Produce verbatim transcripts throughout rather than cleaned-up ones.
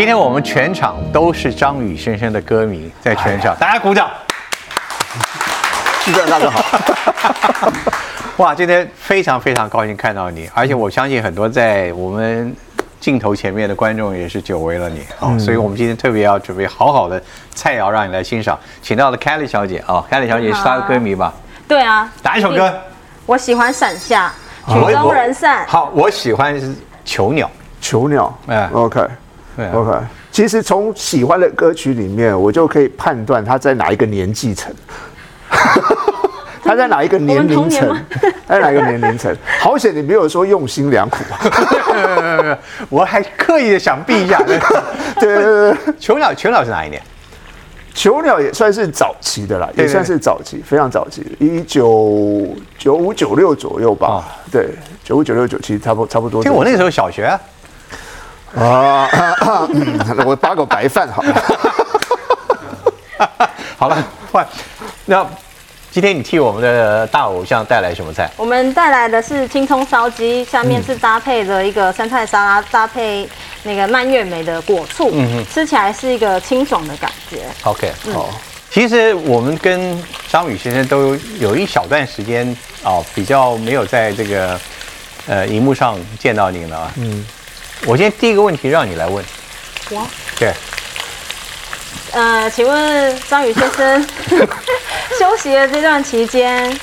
今天我们全场都是张雨生生的歌迷，在全场、哎、大家鼓掌。市长大哥好！哇，今天非常非常高兴看到你，而且我相信很多在我们镜头前面的观众也是久违了你啊、哦，所以我们今天特别要准备好好的菜肴让你来欣赏，请到了 Kelly 小姐啊、哦、，Kelly 小姐是她的歌迷吧？对啊，打一首歌，我喜欢伞下，曲终人散。好，我喜欢囚鸟，囚鸟，哎 ，OK，OK。Okay, okay. 其实从喜欢的歌曲里面，我就可以判断他在哪一个年纪层。他在哪一个年龄层？他在哪一个年龄层？好险你没有说用心良苦啊！我还刻意的想避一下。对对对，囚鸟，囚鸟是哪一年？囚鸟也算是早期的啦，也算是早期，非常早期，一九九五九六左右吧。对，九五九六九七，差不多差不多。因为我那时候小学啊，啊，我扒个白饭好了。好了，换那。今天你替我们的大偶像带来什么菜？我们带来的是青葱烧鸡，下面是搭配的一个生菜沙拉，搭配那个蔓越莓的果醋，嗯、吃起来是一个清爽的感觉。OK，、嗯、好。其实我们跟张宇先生都有一小段时间啊、哦，比较没有在这个呃荧幕上见到您了。嗯，我今天第一个问题让你来问。我？对。呃，请问张宇先生，休息的这段期间，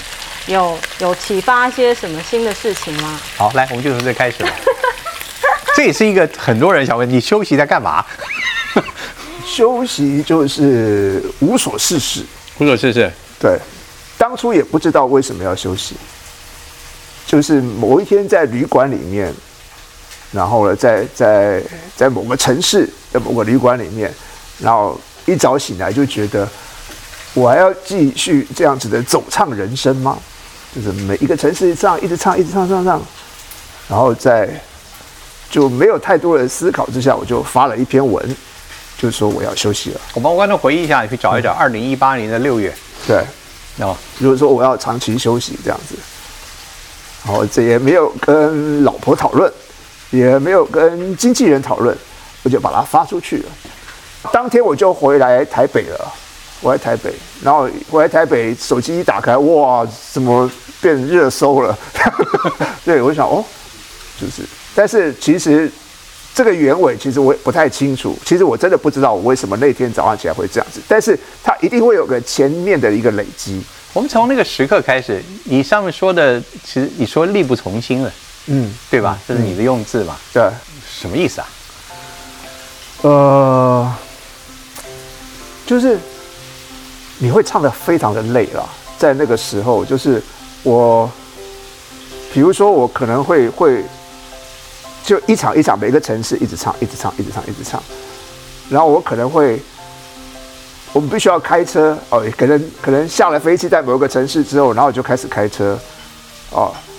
有有启发一些什么新的事情吗？好，来，我们就从这开始了。这也是一个很多人想问你，休息在干嘛？休息就是无所事事，无所事事。对，当初也不知道为什么要休息，就是某一天在旅馆里面，然后呢，在在在某个城市的某个旅馆里面。然后一早醒来就觉得，我还要继续这样子的走唱人生吗？就是每一个城市唱，一直唱，一直唱，唱唱。然后在就没有太多的思考之下，我就发了一篇文，就说我要休息了。我帮观众回忆一下，你去找一找二零一八年的六月。对，哦，就是说我要长期休息这样子。然后这也没有跟老婆讨论，也没有跟经纪人讨论，我就把它发出去了。当天我就回来台北了，我在台北，然后回来台北，手机一打开，哇，怎么变热搜了？对，我想哦，就是，但是其实这个原委其实我不太清楚，其实我真的不知道我为什么那天早上起来会这样子，但是它一定会有个前面的一个累积。我们从那个时刻开始，你上面说的，其实你说力不从心了，嗯，对吧？这是你的用字嘛？嗯、对，什么意思啊？呃。就是你会唱得非常的累啦，在那个时候，就是我，比如说我可能会会就一场一场，每个城市一直唱，一直唱，一直唱，一直唱，然后我可能会，我们必须要开车哦，可能可能下了飞机在某个城市之后，然后就开始开车，哦，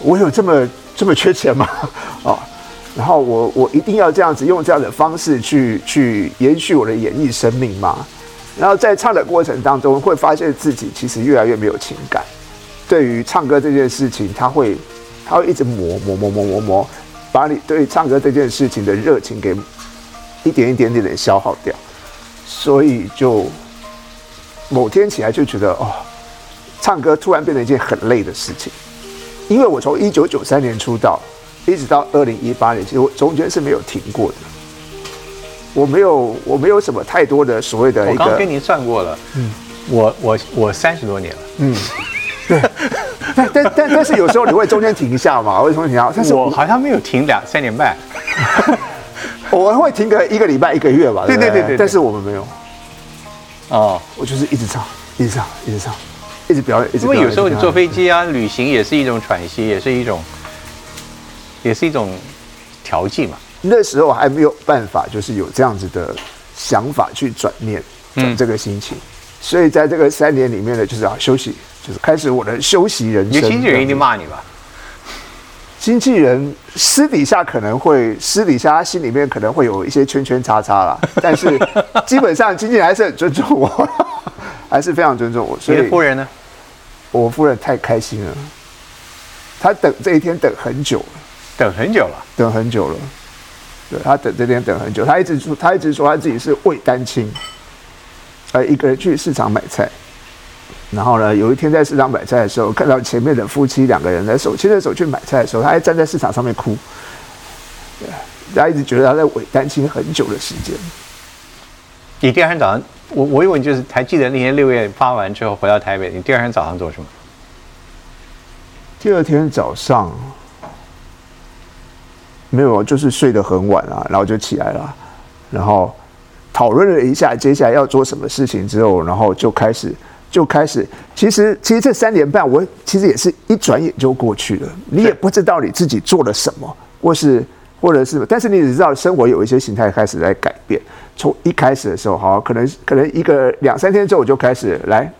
我有这么这么缺钱吗？哦。然后我我一定要这样子用这样的方式去去延续我的演艺生命嘛？然后在唱的过程当中，会发现自己其实越来越没有情感。对于唱歌这件事情，他会他会一直磨磨磨磨磨磨，把你对唱歌这件事情的热情给一点一点点的消耗掉。所以就某天起来就觉得哦，唱歌突然变成一件很累的事情，因为我从一九九三年出道。一直到二零一八年，其实我中间是没有停过的。我没有，我没有什么太多的所谓的一个。我刚跟您算过了，嗯，我我我三十多年了，嗯，对。但但但是有时候你会中间停一下嘛？我中间停一下，但是我，我好像没有停两三年半，我会停个一个礼拜一个月吧。对对 对, 对对对。但是我们没有。哦，我就是一直唱，一直唱，一直唱，一直表演，一直表演。因为有时候你坐飞机啊，旅行也是一种喘息，也是一种。也是一种调剂嘛，那时候还没有办法，就是有这样子的想法去转念，转这个心情。嗯，所以在这个三年里面呢，就是啊休息，就是开始我的休息人生。你经纪人一定骂你吧？经纪人私底下可能会，私底下他心里面可能会有一些圈圈叉叉啦，但是基本上经纪人还是很尊重我，还是非常尊重我。所以你的夫人呢？我夫人太开心了，她等这一天等很久了，等很久了，等很久了。对，她等这天等很久，她一直说，她一直说她自己是未单亲。呃，一个人去市场买菜，然后呢，有一天在市场买菜的时候，看到前面的夫妻两个人在手牵着手去买菜的时候，他还站在市场上面哭。对，他一直觉得他在伪单亲很久的时间。你第二天早上，我我问就是，还记得那天六月发完之后回到台北，你第二天早上做什么？第二天早上没有，就是睡得很晚啊，然后就起来了，然后讨论了一下接下来要做什么事情之后，然后就开始就开始，其实其实这三年半，我其实也是一转眼就过去了，你也不知道你自己做了什么，或是或者是，但是你只知道生活有一些形态开始在改变。从一开始的时候，好，可能可能一个两三天之后，我就开始来，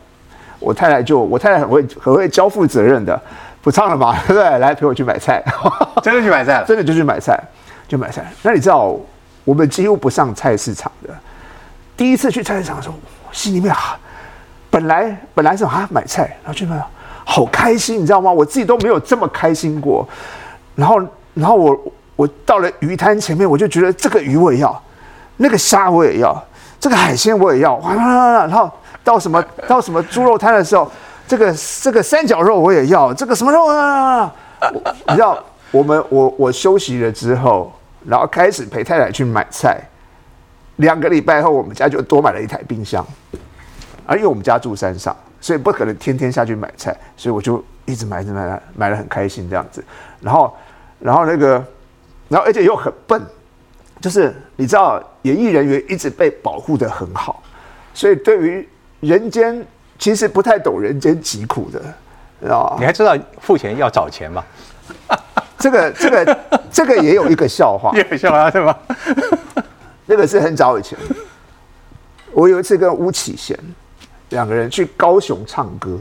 我太太就我太太很会很会交付责任的，不唱了嘛，对不对？来陪我去买菜，真的去买菜了，真的就去买菜，就买菜。那你知道我们几乎不上菜市场的。第一次去菜市场的时候，我心里面啊，本来本来是啊买菜，然后去买，好开心，你知道吗？我自己都没有这么开心过。然后，然后我我到了鱼摊前面，我就觉得这个鱼我也要，那个虾我也要，这个海鲜我也要，哇啦啦啦。然后到什么到什么猪肉摊的时候，这个这个三角肉我也要，这个什么肉啊？你知道，我们我我休息了之后，然后开始陪太太去买菜。两个礼拜后，我们家就多买了一台冰箱，而因为我们家住山上，所以不可能天天下去买菜，所以我就一直买，一直买，买得很开心这样子。然后，然后那个，然后而且又很笨，就是你知道，演艺人员一直被保护得很好，所以对于人间其实不太懂人间疾苦的，知道吗？你还知道付钱要找钱吗？这个这个这个也有一个笑话，也有笑话是吗？那个是很早以前，我有一次跟巫启贤两个人去高雄唱歌，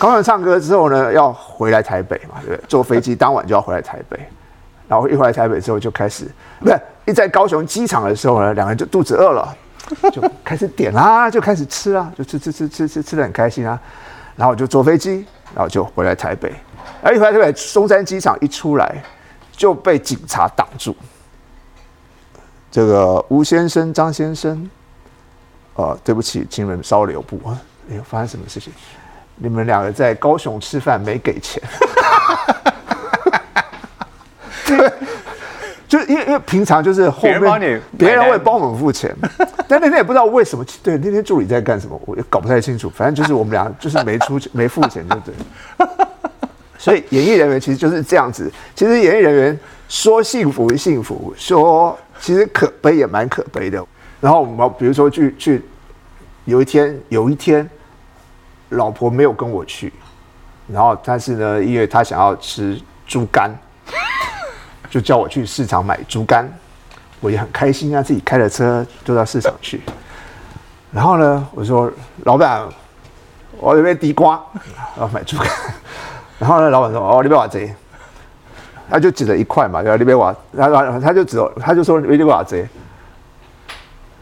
高雄唱歌之后呢，要回来台北嘛，对不对？坐飞机当晚就要回来台北，然后一回来台北之后就开始，不是一在高雄机场的时候呢，两个人就肚子饿了，就开始点啦、啊，就开始吃啊，就吃吃吃吃吃吃得很开心啊，然后我就坐飞机，然后就回来台北，而一回来台北松山机场一出来就被警察挡住。这个吴先生、张先生，呃，对不起，请你们稍留步啊！哎呦，发生什么事情？你们两个在高雄吃饭没给钱？对，就是因为因为平常就是后面别人帮你，别人会帮我们付钱，但那天也不知道为什么。对，那天助理在干什么，我也搞不太清楚。反正就是我们俩就是没出没付钱，对不对？所以演艺人员其实就是这样子。其实演艺人员说幸福幸福，说。其实可悲也蛮可悲的。然后我们比如说去去，有一天有一天，老婆没有跟我去，然后但是呢，因为她想要吃猪肝，就叫我去市场买猪肝。我也很开心啊，自己开了车就到市场去。然后呢，我说老板，我这边地瓜，要买猪肝。然后呢，老板说哦，你不要这。他就指了一块嘛，对吧？那边瓦，他他就指，他就说那边瓦贼，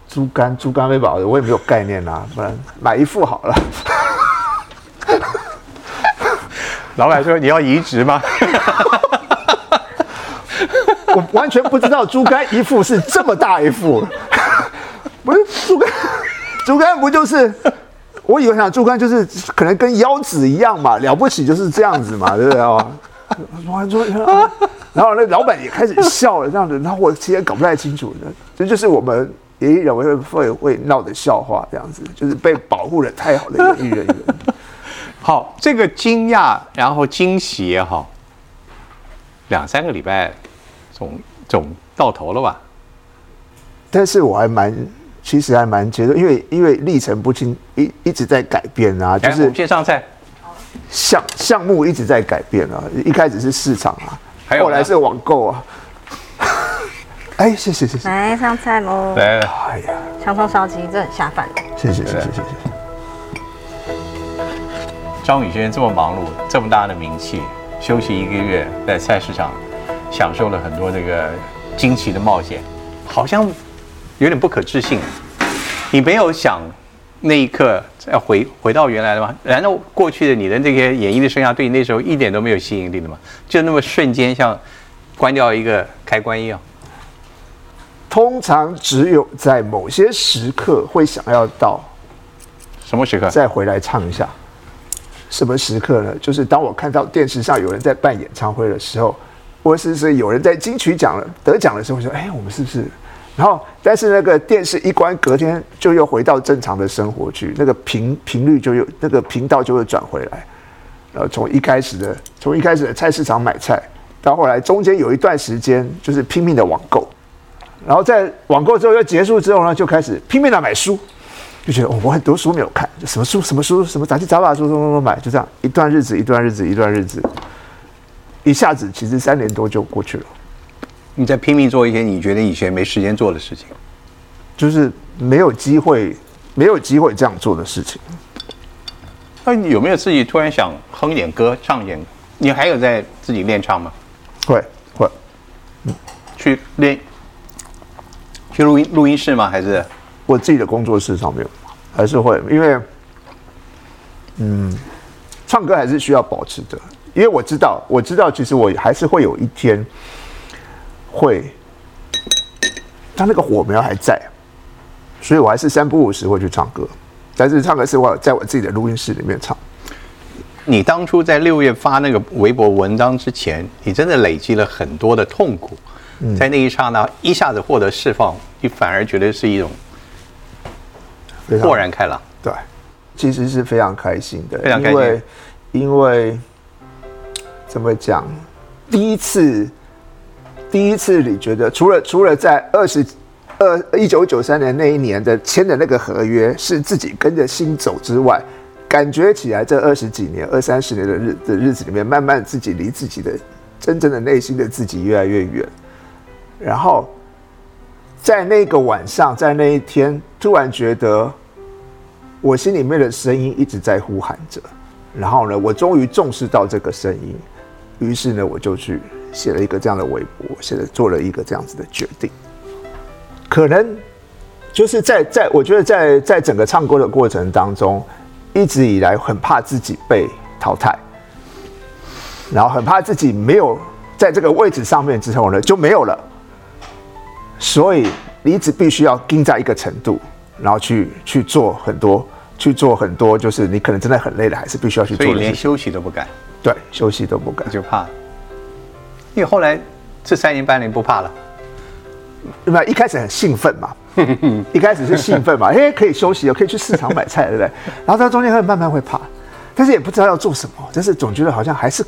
猪肝猪肝没保的，我也没有概念啦、啊，不然买一副好了。老板说你要移植吗？我完全不知道猪肝一副是这么大一副，不是猪肝，猪肝不就是？我以为想猪肝就是可能跟腰子一样嘛，了不起就是这样子嘛，对不对啊？然后那老板也开始笑了，这样子，然后我其实搞不太清楚的，这就是我们演艺人员会会闹的笑话，这样子，就是被保护的太好的演艺人员。好，这个惊讶，然后惊喜也好，两三个礼拜总总到头了吧？但是我还蛮，其实还蛮接受，因为因为历程不清，一一直在改变啊，就是我们先上菜。项项目一直在改变啊，一开始是市场啊，后来是网购啊，哎，谢谢谢谢。来上菜喽。来了。哎呀，香葱烧鸡这很下饭的。谢谢谢谢谢谢。张宇先生这么忙碌，这么大的名气，休息一个月，在菜市场享受了很多这个惊奇的冒险，好像有点不可置信。你没有想那一刻要回回到原来的吗？难道过去的你的这些演艺的生涯对你那时候一点都没有吸引力的吗？就那么瞬间像关掉一个开关一样。通常只有在某些时刻会想要到。什么时刻？再回来唱一下。什么时刻呢？就是当我看到电视上有人在办演唱会的时候，或是是有人在金曲奖了得奖的时候，我说：“哎，我们是不是？”然后，但是那个电视一关，隔天就又回到正常的生活去，那个频频率就又那个频道就会转回来。然后从一开始的从一开始的菜市场买菜，到后来中间有一段时间就是拼命的网购。然后在网购之后又结束之后呢，就开始拼命的买书，就觉得、哦、我很多书没有看，什么书什么书什么杂七杂八书什么什么买，就这样一段日子一段日子一段日子，一下子其实三年多就过去了。你在拼命做一些你觉得以前没时间做的事情，就是没有机会没有机会这样做的事情。那你有没有自己突然想哼点歌唱点歌？你还有在自己练唱吗？会会，嗯，去练。去录音录音室吗？还是我自己的工作室上面？还是会，因为，嗯，唱歌还是需要保持的，因为我知道，我知道，其实我还是会有一天会，他那个火苗还在，所以我还是三不五时会去唱歌，但是唱歌是我在我自己的录音室里面唱。你当初在六月发那个微博文章之前，你真的累积了很多的痛苦。在那一刹那，一下子获得释放，你反而觉得是一种豁然开朗。对，其实是非常开心的，非常开心。因为因为怎么讲，第一次第一次你觉得，除了除了在二十二一九九三年那一年的签的那个合约是自己跟着心走之外，感觉起来这二十几年、二三十年的日的日子里面，慢慢自己离自己的真正的内心的自己越来越远。然后，在那个晚上，在那一天，突然觉得，我心里面的声音一直在呼喊着。然后呢，我终于重视到这个声音，于是呢，我就去写了一个这样的微博，写了做了一个这样子的决定。可能就是在在，我觉得在在整个唱歌的过程当中，一直以来很怕自己被淘汰，然后很怕自己没有在这个位置上面之后呢，就没有了。所以你一直必须要盯在一个程度，然后去去做很多，去做很多，就是你可能真的很累了，还是必须要去做。所以连休息都不敢。对，休息都不敢，就怕。因为后来这三年半年不怕了，对吧？一开始很兴奋嘛，一开始是兴奋嘛，哎，可以休息，可以去市场买菜，对不对？然后到中间会慢慢会怕，但是也不知道要做什么，但是总觉得好像还是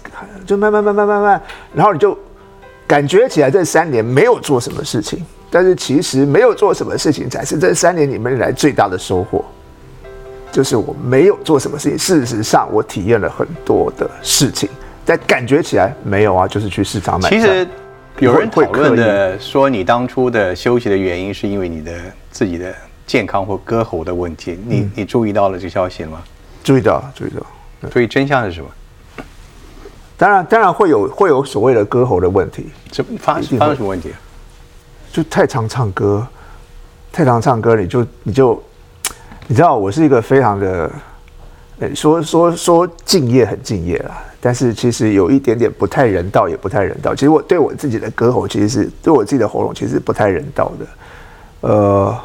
就慢慢慢慢慢慢，然后你就感觉起来这三年没有做什么事情。但是其实没有做什么事情才是这三年里面来最大的收获，就是我没有做什么事情。事实上，我体验了很多的事情，但感觉起来没有啊，就是去市场买菜。其实有人讨论的说，你当初的休息的原因是因为你的自己的健康或歌喉的问题。你、嗯、你注意到了这消息了吗？注意到，注意到。所以真相是什么？当然，当然会有会有所谓的歌喉的问题。这发发生什么问题、啊？就太常唱歌，太常唱歌，你就你就，你知道我是一个非常的，欸、说说说敬业很敬业啦，但是其实有一点点不太人道，也不太人道。其实我对我自己的歌喉，其实是对我自己的喉咙，其实不太人道的。呃，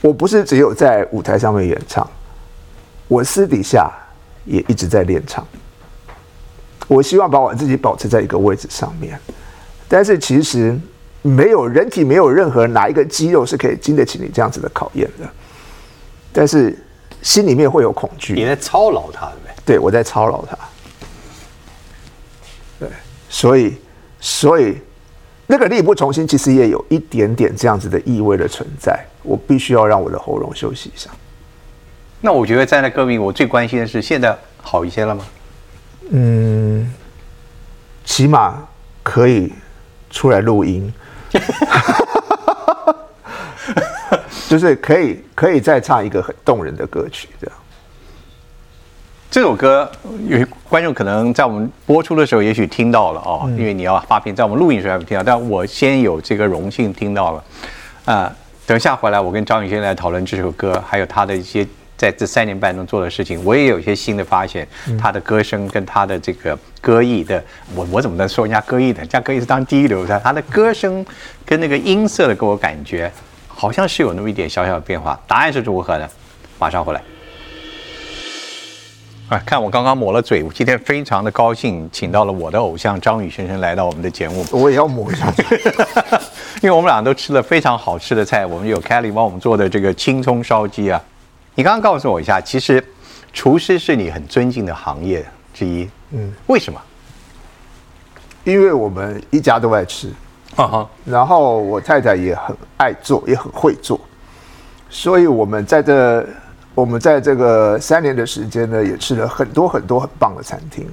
我不是只有在舞台上面演唱，我私底下也一直在练唱。我希望把我自己保持在一个位置上面，但是其实。没有，人体没有任何哪一个肌肉是可以经得起你这样子的考验的，但是心里面会有恐惧。你在操劳它，对不对？对，我在操劳它。对，所以，所以那个力不从心，其实也有一点点这样子的意味的存在。我必须要让我的喉咙休息一下。那我觉得站在歌迷，我最关心的是现在好一些了吗？嗯，起码可以出来录音。就是可以可以再唱一个很动人的歌曲这样。这首歌有些观众可能在我们播出的时候也许听到了哦，因为你要发片，在我们录影时候还没听到，但我先有这个荣幸听到了。啊，等一下回来我跟张宇先来讨论这首歌，还有他的一些在这三年半中做的事情。我也有一些新的发现，他的歌声跟他的这个歌艺的，我我怎么能说人家歌艺的？人家歌艺是当第一流的，他的歌声跟那个音色的给我感觉好像是有那么一点小小的变化。答案是如何呢？马上回来。啊，看我刚刚抹了嘴，我今天非常的高兴，请到了我的偶像张宇先生来到我们的节目。我也要抹一下嘴，因为我们俩都吃了非常好吃的菜。我们有 Kelly 帮我们做的这个青葱烧鸡啊。你刚刚告诉我一下，其实厨师是你很尊敬的行业之一。嗯，为什么？因为我们一家都爱吃，uh-huh. 然后我太太也很爱做，也很会做，所以我们在这。我们在这个三年的时间呢，也吃了很多很多很棒的餐厅，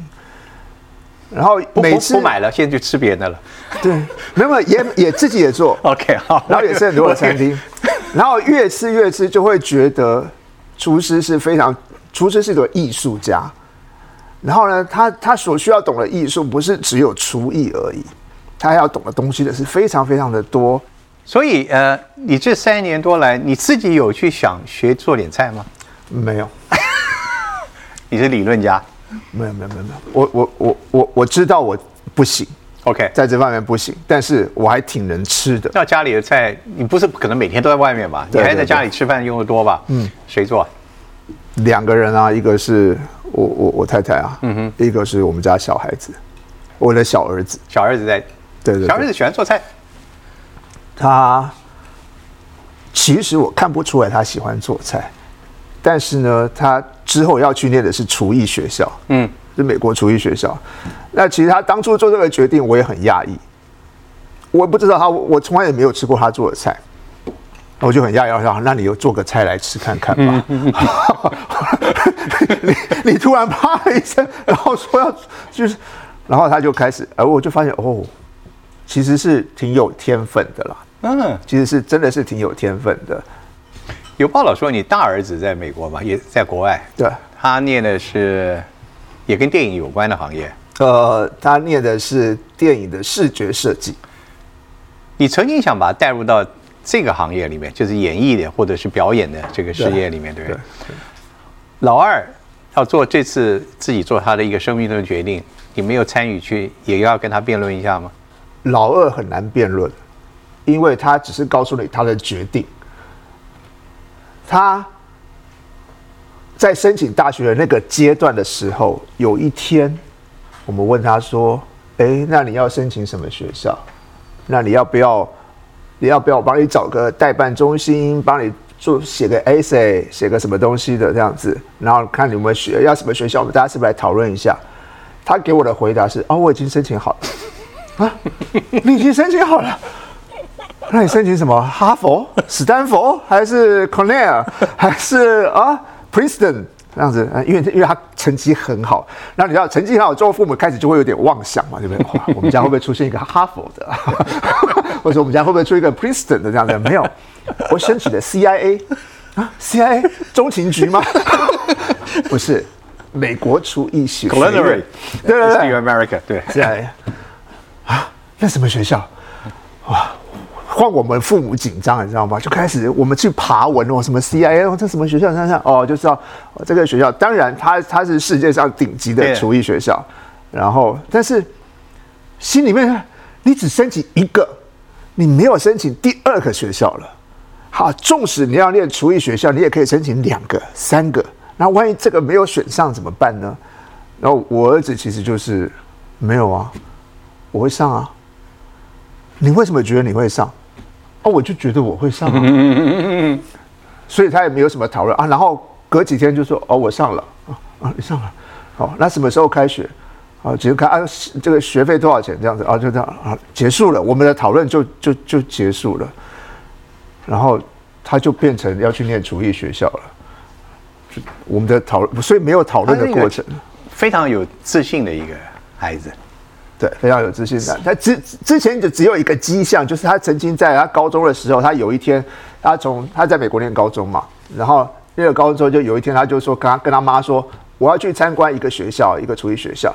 然后每次 不, 不, 不买了，现在就吃别人的了。对，那么也也自己也做 ，OK 好，然后也吃很多的餐厅， okay. 然后越吃越吃，就会觉得厨师是非常，厨师是一个艺术家，然后呢，他他所需要懂的艺术不是只有厨艺而已，他要懂的东西的是非常非常的多。所以呃，你这三年多来，你自己有去想学做点菜吗？没有。你是理论家？没有没有没有没有。我我我我我知道我不行 ，OK， 在这方面不行，但是我还挺能吃的。那家里的菜，你不是可能每天都在外面吧？对对对，你还在家里吃饭用的多吧？嗯。谁做？两个人啊，一个是我我我太太啊，嗯哼，一个是我们家小孩子，我的小儿子。小儿子在。对 对, 对。小儿子喜欢做菜。他其实我看不出来他喜欢做菜，但是呢，他之后要去念的是厨艺学校，嗯，是美国厨艺学校。那其实他当初做这个决定，我也很讶异，我不知道他，我从来也没有吃过他做的菜，我就很讶异，我说：“那你又做个菜来吃看看吧。嗯”你你突然啪一声，然后说要就是，然后他就开始，而我就发现哦，其实是挺有天分的啦。嗯，其实是真的是挺有天分的。有报道说你大儿子在美国嘛，也在国外。对，他念的是也跟电影有关的行业。呃，他念的是电影的视觉设计。你曾经想把他带入到这个行业里面，就是演艺的或者是表演的这个事业里面，对不对？老二要做这次自己做他的一个生命中的决定，你没有参与去，也要跟他辩论一下吗？老二很难辩论，因为他只是告诉你他的决定。他在申请大学的那个阶段的时候，有一天我们问他说：“哎，那你要申请什么学校？那你要不要？你要不要我帮你找个代办中心，帮你做写个 essay， 写个什么东西的这样子？然后看你们学要什么学校，我们大家是不是来讨论一下？”他给我的回答是：“哦，我已经申请好了。”啊，你已经申请好了？那你申请什么？哈佛、史丹佛，还是 Cornell， 还是啊 Princeton 这样子？因为因为他成绩很好，那你知道成绩很好之后，父母开始就会有点妄想嘛，对不对？哇，我们家会不会出现一个哈佛的？或者我们家会不会出一个 Princeton 的这样子？没有，我申请的 C I A 啊 ，C I A 中情局吗？不是，美国厨艺学院。Culinary， 对对对 ，America， 对 C I A。啊，那什么学校？哇，换我们父母紧张，你知道吗？就开始我们去爬文哦，什么 C I A 哦，这什么学校？看看哦，就知道、哦、这个学校。当然它，它它是世界上顶级的厨艺学校。然后，但是心里面，你只申请一个，你没有申请第二个学校了。好，纵使你要念厨艺学校，你也可以申请两个、三个。那万一这个没有选上怎么办呢？然后我儿子其实就是没有啊。我会上啊！你为什么觉得你会上？哦，我就觉得我会上啊，所以他也没有什么讨论啊。然后隔几天就说：“哦，我上了啊啊，你上了。哦，那什么时候开学？啊，只是看啊，这个学费多少钱这样子啊，就这样啊，结束了。我们的讨论就就就结束了。然后他就变成要去念厨艺学校了。我们的讨论，所以没有讨论的过程。非常有自信的一个孩子。对，非常有自信感。他之之前就只有一个迹象，就是他曾经在他高中的时候，他有一天，他从他在美国念高中嘛，然后念了高中之后，就有一天他就说跟他跟他妈说，我要去参观一个学校，一个厨艺学校。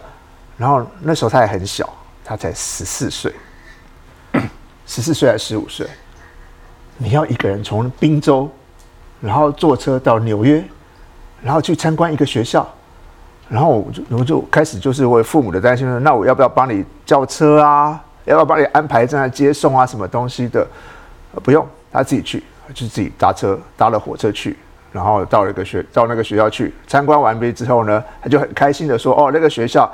然后那时候他还很小，他才十四岁，十四岁还是十五岁？你要一个人从宾州，然后坐车到纽约，然后去参观一个学校。然后我就我就开始就是为父母的担心了，那我要不要帮你叫车啊？要不要帮你安排在那接送啊？什么东西的？不用，他自己去，就自己搭车搭了火车去，然后到了一个学到那个学校去参观完毕之后呢，他就很开心的说：“哦，那个学校，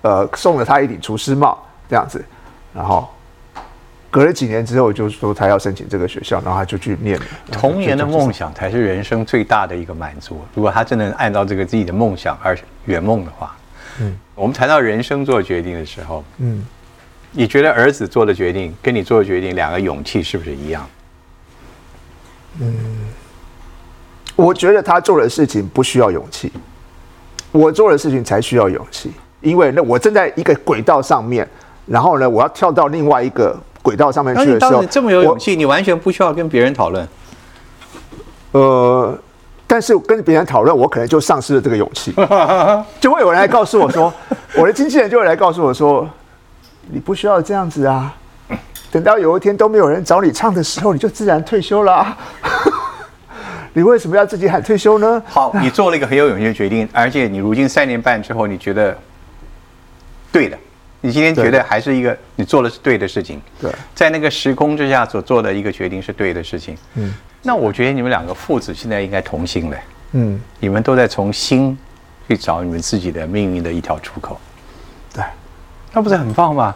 呃，送了他一顶厨师帽这样子。”然后隔了几年之后，就说他要申请这个学校，然后他就去念了。童年的梦想才是人生最大的一个满足。如果他真的按照这个自己的梦想而圆梦的话，嗯，我们谈到人生做决定的时候，嗯，你觉得儿子做的决定跟你做的决定，两个勇气是不是一样？嗯，我觉得他做的事情不需要勇气，我做的事情才需要勇气，因为那我正在一个轨道上面，然后呢，我要跳到另外一个轨道上面去的时候，你这么有勇气，你完全不需要跟别人讨论。呃，但是跟别人讨论，我可能就丧失了这个勇气，就会有人来告诉我说，我的经纪人就会来告诉我说，你不需要这样子啊，等到有一天都没有人找你唱的时候，你就自然退休了啊。你为什么要自己喊退休呢？好，你做了一个很有勇气的决定，而且你如今三年半之后，你觉得对的。你今天觉得还是一个你做的是对的事情，对，在那个时空之下所做的一个决定是对的事情。嗯，那我觉得你们两个父子现在应该同心了。嗯，你们都在从心去找你们自己的命运的一条出口。对，那不是很棒吗？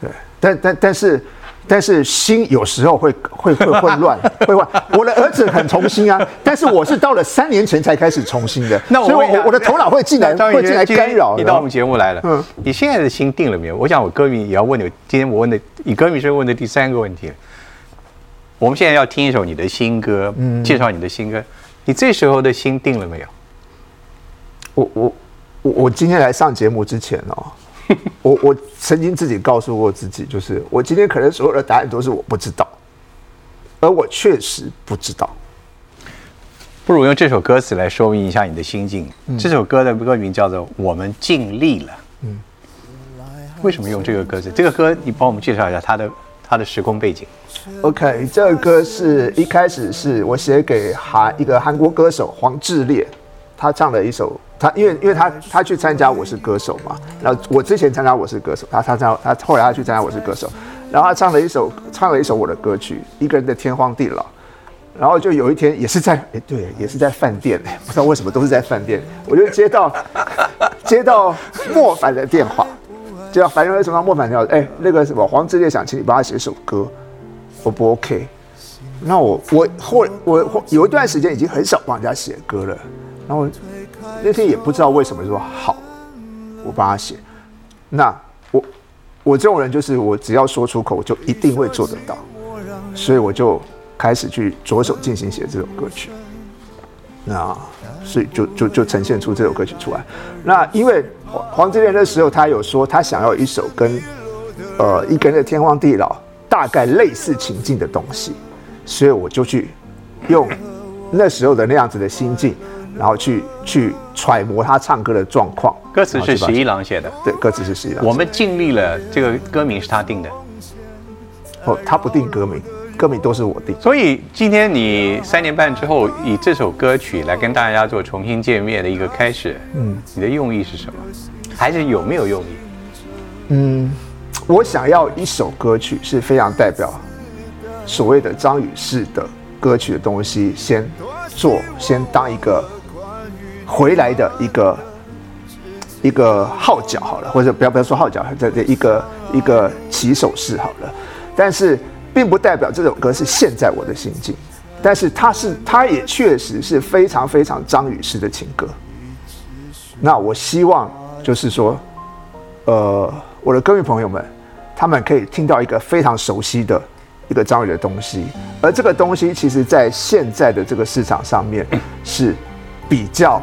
对，但但但是但是心有时候会会会混乱，会乱。我的儿子很从心啊，但是我是到了三年前才开始从心的。那我所以我我的头脑会进来会进来干扰。你到我们节目来了，嗯，你现在的心定了没有？我想我歌迷也要问你，今天我问的，你歌迷是问的第三个问题了。我们现在要听一首你的新歌，嗯，介绍你的新歌，你这时候的心定了没有？我我我我今天来上节目之前哦。我, 我曾经自己告诉过自己，就是我今天可能所有的答案都是我不知道，而我确实不知道。不如用这首歌词来说明一下你的心境。嗯，这首歌的歌名叫做《我们尽力了》。嗯，为什么用这个歌词？这个歌你帮我们介绍一下它的它的时空背景。OK， 这个歌是一开始是我写给韩一个韩国歌手黄致列，他唱了一首。他因为因为他他去参加《我是歌手》嘛，然后我之前参加《我是歌手》，他他他他后来他去参加《我是歌手》，然后他唱了一首唱了一首我的歌曲《一个人的天荒地老》，然后就有一天也是在哎对也是在饭店，不知道为什么都是在饭店，我就接到接到莫凡的电话，接到樊瑞从他莫凡电话，哎那个什么黄致列想请你帮他写首歌，我不 OK， 那我我后我后有一段时间已经很少帮人家写歌了，然后。那天也不知道为什么说好，我帮他写。那我我这种人就是我只要说出口，我就一定会做得到，所以我就开始去着手进行写这首歌曲。那所以就就就呈现出这首歌曲出来。那因为黄致列那时候他有说他想要一首跟呃一个人的天荒地老大概类似情境的东西，所以我就去用那时候的那样子的心境。然后去去揣摩他唱歌的状况。歌词是十一郎写的，对，歌词是十一郎。我们尽力了，这个歌名是他定的。哦，他不定歌名，歌名都是我定。所以今天你三年半之后以这首歌曲来跟大家做重新见面的一个开始，嗯，你的用意是什么？还是有没有用意？嗯，我想要一首歌曲是非常代表所谓的张雨世的歌曲的东西，先做，先当一个。回来的一个一个号角好了，或者不要不要说号角，这一个一个起手式好了。但是并不代表这首歌是现在我的心境，但是它是它也确实是非常非常张雨世的情歌。那我希望就是说，呃，我的歌迷朋友们，他们可以听到一个非常熟悉的一个张雨的东西，而这个东西其实在现在的这个市场上面是比较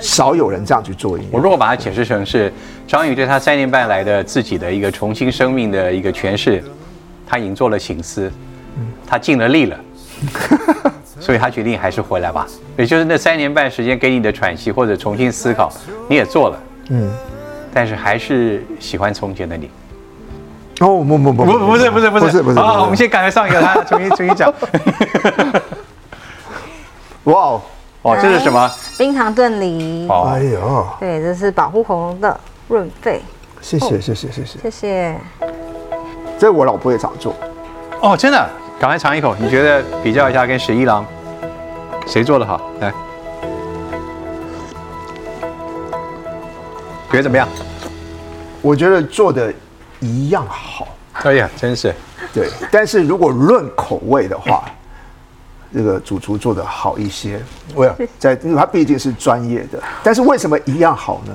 少有人这样去做音乐。我如果把它解释成是张宇对他三年半来的自己的一个重新生命的一个诠释，他已经做了省思，他尽了力了，所以他决定还是回来吧。也就是那三年半时间给你的喘息或者重新思考，你也做了，嗯，但是还是喜欢从前的你。哦，不不不不不是不是不是不是不是。好，我们先赶快上一个，他重新重新讲。哇哦，这是什么？冰糖炖梨。哦，哎呦，对，这是保护喉咙的润肺。谢谢谢谢谢谢谢谢。这我老婆也常做。哦，真的，赶快尝一口，你觉得比较一下跟十一郎谁做的好？来，觉得怎么样？我觉得做的一样好。哎呀，真是。对，但是如果论口味的话，这个主厨做的好一些。我在，因为他毕竟是专业的。但是为什么一样好呢？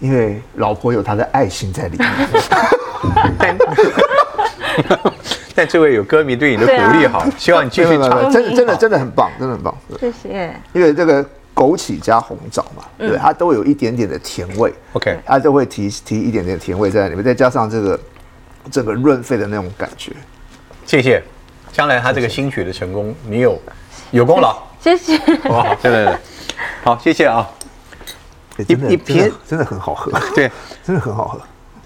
因为老婆有她的爱心在里面。但这位有歌迷对你的鼓励好，啊、希望你继续唱。真的真的真的很棒，真的很棒。谢谢。因为这个枸杞加红枣嘛，嗯、对，它都有一点点的甜味。OK， 它都会提提一点点甜味在里面，再加上这个这个润肺的那种感觉。谢谢。将来他这个新曲的成功，你有有功劳。谢谢。哇、哦，对对对，好，谢谢啊。一一瓶真的很好喝，对，真的很好喝。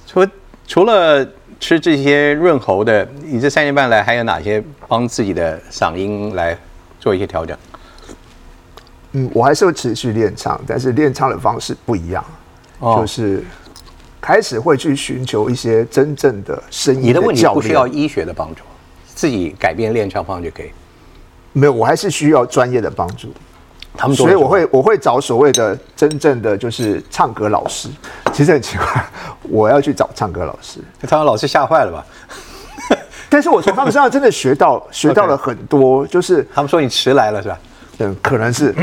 除除了。吃这些润喉的，你这三年半来还有哪些帮自己的嗓音来做一些调整？嗯，我还是会持续练唱，但是练唱的方式不一样，哦、就是开始会去寻求一些真正的声音的。你的问题不需要医学的帮助，自己改变练唱方式就可以。没有，我还是需要专业的帮助。他们所以我会我会找所谓的真正的就是唱歌老师，其实很奇怪，我要去找唱歌老师，唱歌老师吓坏了吧？但是我从他们身上真的学到学到了很多，就是他们说你迟来了是吧？嗯，可能是。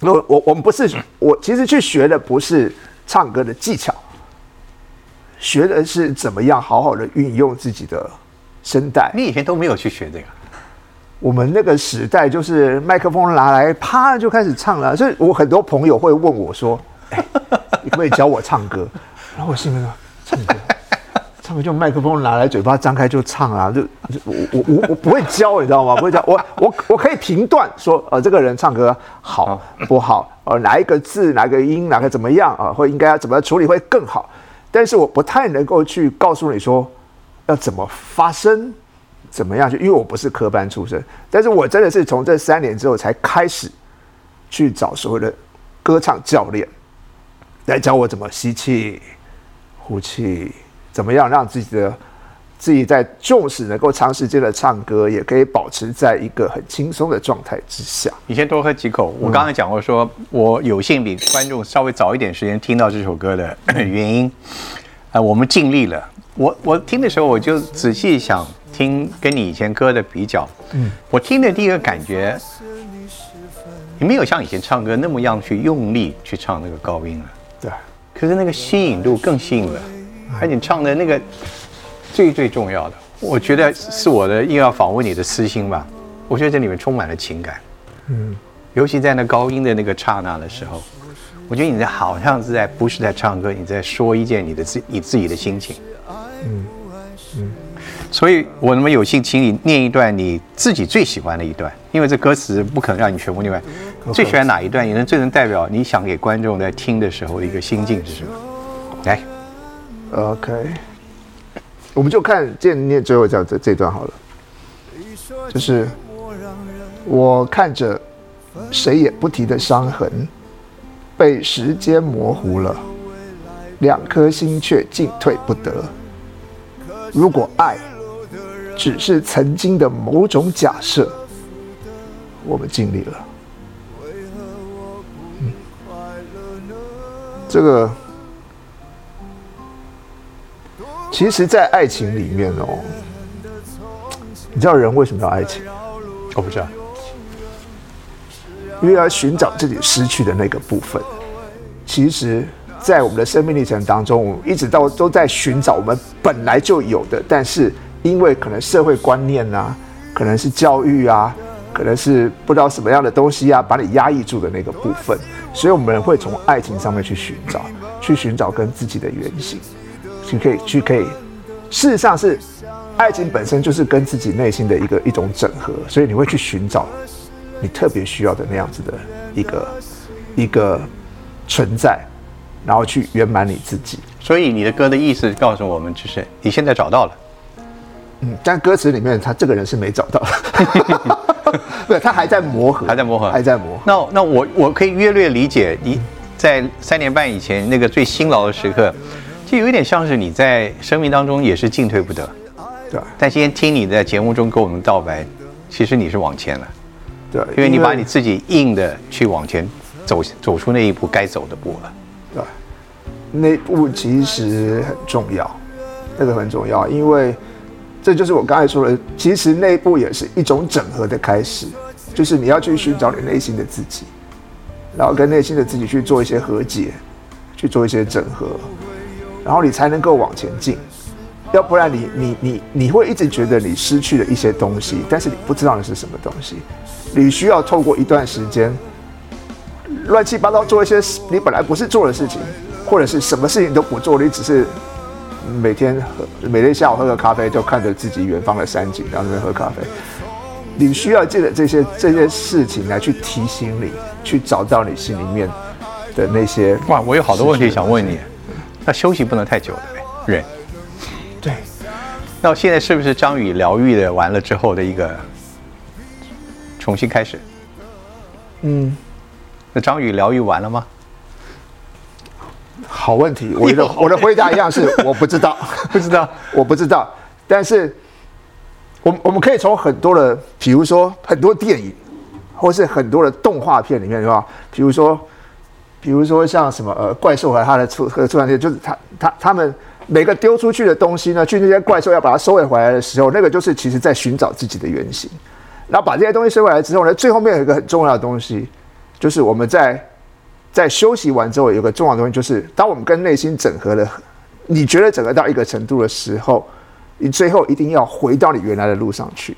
我我我们不是我其实去学的不是唱歌的技巧，学的是怎么样好好的运用自己的声带。你以前都没有去学这个。我们那个时代就是麦克风拿来，啪就开始唱了。所以我很多朋友会问我说：“欸、你可不可以教我唱歌？”然后我心里说：“唱歌，唱歌就麦克风拿来，嘴巴张开就唱啊！”就我我我我不会教，你知道吗？不会教。我我我可以评断说，呃，这个人唱歌好不好？呃，哪一个字、哪个音、哪个怎么样啊？或应该要怎么处理会更好？但是我不太能够去告诉你说要怎么发声。怎么样去？因为我不是科班出身，但是我真的是从这三年之后才开始去找所谓的歌唱教练来教我怎么吸气、呼气，怎么样让自己的自己在纵使能够长时间的唱歌，也可以保持在一个很轻松的状态之下。你先多喝几口。我刚才讲过说，说、嗯、我有幸比观众稍微早一点时间听到这首歌的原因，啊、呃，我们尽力了。我我听的时候，我就仔细想。听跟你以前歌的比较，嗯，我听的第一个感觉，你没有像以前唱歌那么样去用力去唱那个高音了，对。可是那个吸引度更吸引了，而且唱的那个最最重要的，我觉得是我的又要访问你的私心吧。我觉得这里面充满了情感，嗯，尤其在那高音的那个刹那的时候，我觉得你在好像是在不是在唱歌，你在说一件你的自你自己的心情，嗯嗯。所以我那么有幸请你念一段你自己最喜欢的一段，因为这歌词不可能让你全部念完。最喜欢哪一段也能最能代表你想给观众在听的时候的一个心境是什么？来 ，OK， 我们就看见念最后讲这这段好了，就是我看着谁也不提的伤痕被时间模糊了，两颗心却进退不得。如果爱只是曾经的某种假设，我们尽力了。嗯、这个其实，在爱情里面哦，你知道人为什么要爱情？我不知道，因为要寻找自己失去的那个部分。其实。在我们的生命历程当中，我们一直到都在寻找我们本来就有的，但是因为可能社会观念啊，可能是教育啊，可能是不知道什么样的东西啊，把你压抑住的那个部分。所以我们会从爱情上面去寻找，去寻找跟自己的原型，去可以去可以，事实上是爱情本身就是跟自己内心的一个一种整合，所以你会去寻找你特别需要的那样子的一个一个存在，然后去圆满你自己。所以你的歌的意思告诉我们，就是你现在找到了。嗯，但歌词里面他这个人是没找到的，对，他还在磨合，还在磨合，还在磨合。那那我我可以约略理解，你在三年半以前那个最辛劳的时刻，就有一点像是你在生命当中也是进退不得，对。但今天听你在节目中跟我们道白，其实你是往前了，对，因为你把你自己硬的去往前走，走出那一步该走的步了，对。那步其实很重要，那个很重要，因为。这就是我刚才说的，其实内部也是一种整合的开始，就是你要去寻找你内心的自己，然后跟内心的自己去做一些和解，去做一些整合，然后你才能够往前进。要不然你你你你会一直觉得你失去了一些东西，但是你不知道那是什么东西。你需要透过一段时间，乱七八糟做一些你本来不是做的事情，或者是什么事情都不做，你只是。每天喝，每天下午喝个咖啡，就看着自己远方的山景，然后在那边喝咖啡。你需要借着这些这些事情来去提醒你，去找到你心里面的那些。哇，我有好多问题想问你。那休息不能太久的呗，人。对。那现在是不是张宇疗愈的完了之后的一个重新开始？嗯。那张宇疗愈完了吗？好问题，我的我的回答一样是我不知道，不知道，我不知道。但是，我我们可以从很多的，比如说很多电影，或是很多的动画片里面，对吧？比如说，比如说像什么呃怪兽和他的出出现，就是他他他们每个丢出去的东西呢，去那些怪兽要把它收尾回来的时候，那个就是其实在寻找自己的原型。然后把这些东西收回来之后呢，最后面有一个很重要的东西，就是我们在。在休息完之后，有个重要的东西就是，当我们跟内心整合了，你觉得整合到一个程度的时候，你最后一定要回到你原来的路上去。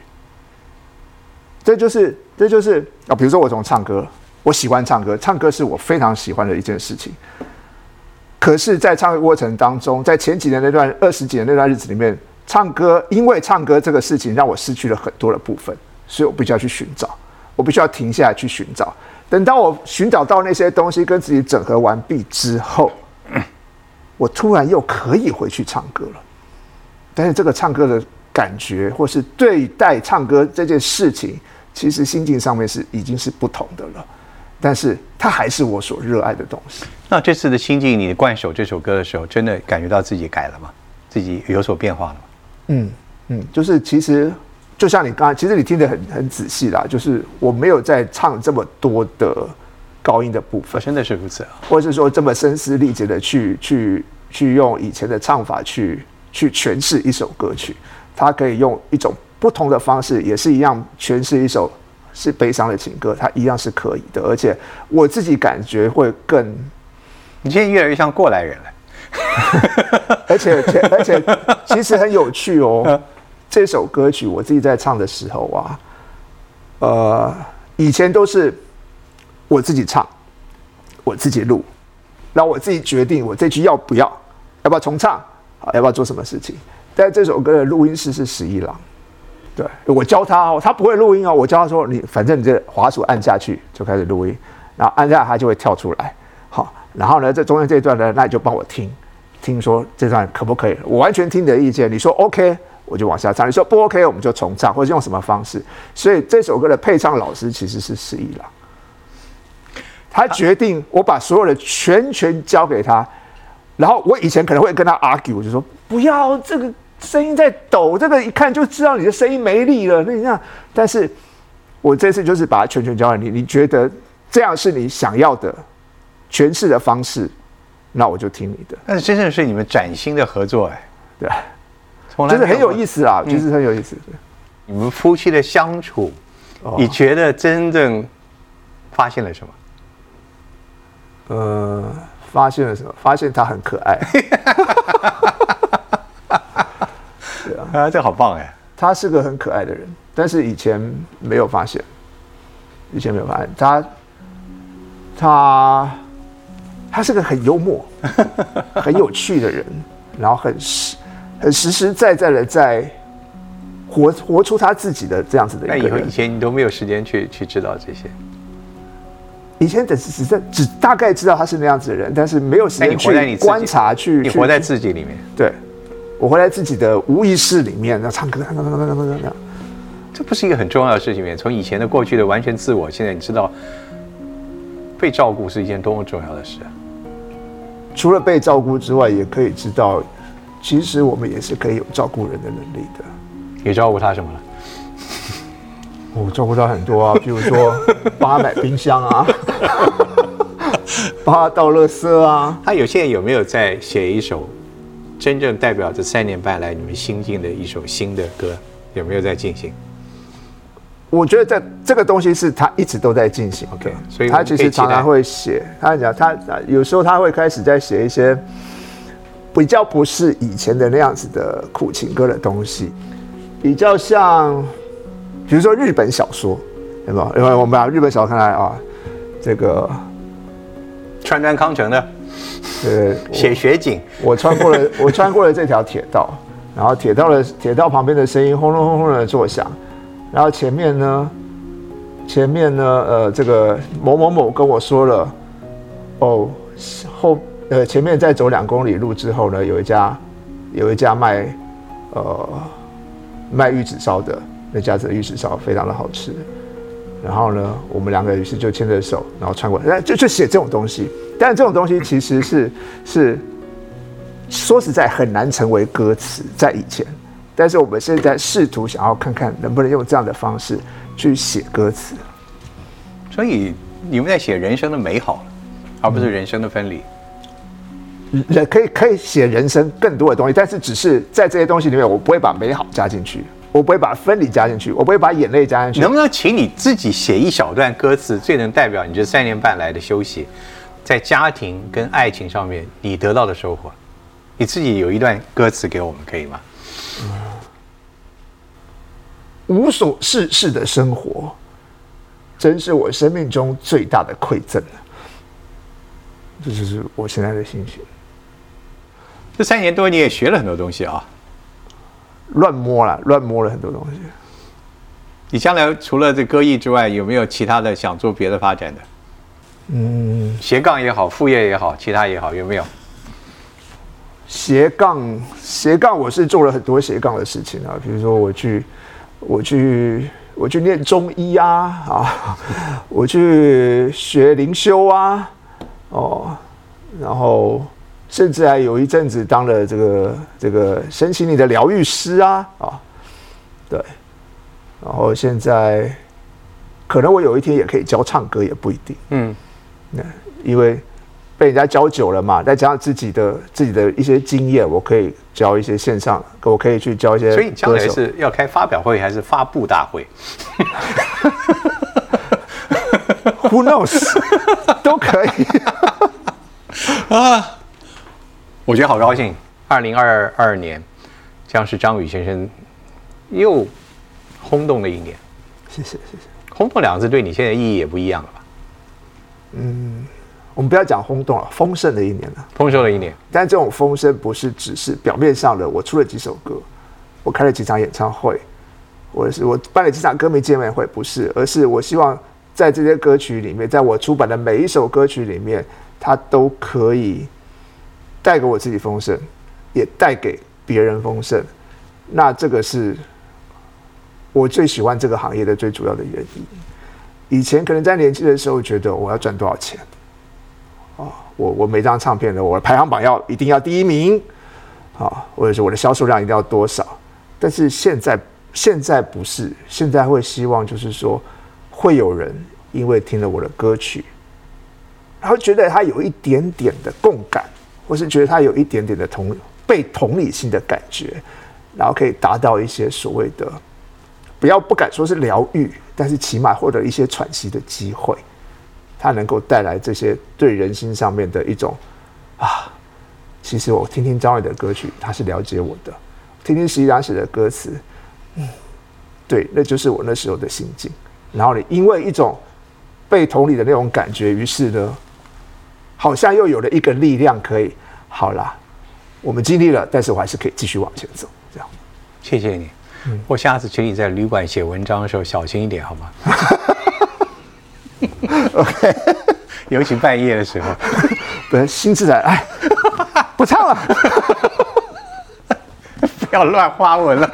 这就是，这就是啊、哦，比如说我从唱歌，我喜欢唱歌，唱歌是我非常喜欢的一件事情。可是，在唱歌过程当中，在前几年那段二十几年那段日子里面，唱歌，因为唱歌这个事情让我失去了很多的部分，所以我必须要去寻找，我必须要停下来去寻找。等到我寻找到那些东西跟自己整合完毕之后，我突然又可以回去唱歌了。但是这个唱歌的感觉，或是对待唱歌这件事情，其实心境上面是已经是不同的了。但是它还是我所热爱的东西。那这次的心境，你灌手这首歌的时候，真的感觉到自己改了吗？自己有所变化了吗？嗯嗯，就是其实。就像你刚才，其实你听得很很仔细啦，就是我没有在唱这么多的高音的部分，真的是如此啊，或者是说这么声嘶力竭的去去去用以前的唱法去去诠释一首歌曲，它可以用一种不同的方式，也是一样诠释一首是悲伤的情歌，它一样是可以的，而且我自己感觉会更，你现在越来越像过来人了，而且而且其实很有趣哦。这首歌曲我自己在唱的时候啊，呃，以前都是我自己唱，我自己录，然后我自己决定我这句要不要，要不要重唱，要不要做什么事情。但这首歌的录音室是十一郎，对，我教他哦，他不会录音哦，我教他说你反正你这滑鼠按下去就开始录音，然后按下它就会跳出来，好，然后呢这中间这一段呢，那你就帮我听，听说这段可不可以？我完全听你的意见，你说 OK。我就往下唱，你说不 OK， 我们就重唱，或者用什么方式？所以这首歌的配唱老师其实是十一郎，他决定我把所有的全权交给他。然后我以前可能会跟他 argue， 我就说不要，这个声音在抖，这个一看就知道你的声音没力了。那你看，但是我这次就是把它全权交给你，你觉得这样是你想要的诠释的方式，那我就听你的。但是真正是你们崭新的合作，哎，对。就是很有意思啦，嗯、就是很有意思。你们夫妻的相处，哦、你觉得真正发现了什么？呃，发现了什么？发现他很可爱。对啊，啊，这好棒哎！他是个很可爱的人，但是以前没有发现，以前没有发现他。他他是个很幽默、很有趣的人，然后很实、很实实在在的在活活出他自己的这样子的一个人。那以后以前你都没有时间去去知道这些。以前只只在只大概知道他是那样子的人，但是没有时间去观察去。你活在自己里面。对，我活在自己的无意识里面，然后唱歌，唱歌，唱歌，唱歌，唱歌。这不是一个很重要的事情。从以前的过去的完全自我，现在你知道，被照顾是一件多么重要的事。除了被照顾之外，也可以知道，其实我们也是可以有照顾人的能力的。你照顾他什么了？我照顾他很多啊，比如说帮他买冰箱啊，帮他倒垃圾啊。他有些有没有在写一首真正代表这三年半来你们新进的一首新的歌？有没有在进行？我觉得在这个东西是他一直都在进行的。OK， 所以他其实常常会写，他讲他有时候他会开始在写一些比较不是以前的那样子的苦情歌的东西，比较像比如说日本小说，对吧？因为我们把日本小说看来啊，这个川端康成的，呃，写雪景，我穿过了，我穿过了这条铁道。然后铁道的铁道旁边的声音轰隆轰隆的作响，然后前面呢，前面呢，呃，这个某某某跟我说了，哦，后呃前面再走两公里路之后呢，有一家有一家卖呃卖玉子烧的，那家子的玉子烧非常的好吃。然后呢，我们两个于是就牵着手，然后穿过来，就就写这种东西。但是这种东西其实是是。说实在很难成为歌词，在以前，但是我们现在试图想要看看能不能用这样的方式去写歌词。所以你们在写人生的美好，而不是人生的分离。也可以可以写人生更多的东西，但是只是在这些东西里面，我不会把美好加进去，我不会把分离加进去，我不会把眼泪加进去。能不能请你自己写一小段歌词，最能代表你这三年半来的休息，在家庭跟爱情上面你得到的收获？你自己有一段歌词给我们可以吗？嗯、无所事事的生活，真是我生命中最大的馈赠了。这就是我现在的心情。这三年多你也学了很多东西啊，乱摸了，乱摸了很多东西。你将来除了这歌艺之外，有没有其他的想做别的发展的？嗯，斜杠也好，副业也好，其他也好，有没有？斜杠，斜杠，我是做了很多斜杠的事情啊，比如说我去，我去，我去念中医啊，啊，我去学灵修啊，哦，然后甚至还有一阵子当了这个这个身心灵的疗愈师啊，啊，对，然后现在可能我有一天也可以教唱歌，也不一定，嗯，因为。被人家教久了嘛，再加上自己的自己的一些经验，我可以教一些线上，我可以去教一些歌手。所以你将来是要开发表会还是发布大会？Who knows？ 都可以啊！我觉得好高兴，二零二二年将是张宇先生又轰动了一年。谢谢谢谢。轰动两个字对你现在意义也不一样了吧？嗯。我们不要讲轰动了，丰盛的一年了，丰盛的一年。但这种丰盛不是只是表面上的，我出了几首歌，我开了几场演唱会，我是我办了几场歌迷见面会，不是，而是我希望在这些歌曲里面，在我出版的每一首歌曲里面，它都可以带给我自己丰盛，也带给别人丰盛。那这个是我最喜欢这个行业的最主要的原因。以前可能在年轻的时候觉得我要赚多少钱。哦、我我每张唱片的我的排行榜要一定要第一名，啊、哦，或者是我的销售量一定要多少？但是现在现在不是，现在会希望就是说，会有人因为听了我的歌曲，然后觉得他有一点点的共感，或是觉得他有一点点的同被同理心的感觉，然后可以达到一些所谓的不要不敢说是疗愈，但是起码获得一些喘息的机会。它能够带来这些对人心上面的一种啊，其实我听听张宇的歌曲，他是了解我的；听听石一郎写的歌词，嗯，对，那就是我那时候的心境。然后你因为一种被同理的那种感觉，于是呢，好像又有了一个力量，可以好啦，我们尽力了，但是我还是可以继续往前走。这样，谢谢你。嗯、我下次请你在旅馆写文章的时候小心一点，好吗？OK， 尤其半夜的时候，本心自然，哎，不唱了，不要乱花文了。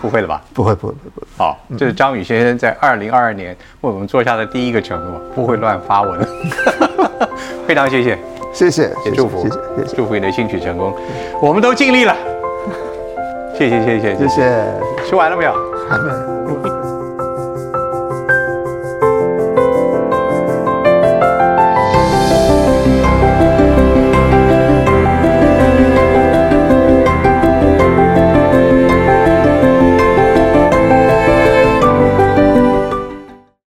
不会了吧？不会，不会，不会。好，这是张宇先生在二零二二年为我们做下的第一个承诺，不会乱发文。非常谢谢，谢谢，也祝福，谢谢，谢谢祝福你的兴趣成功。嗯、我们都尽力了，谢谢，谢谢，谢谢。吃完了没有？还没。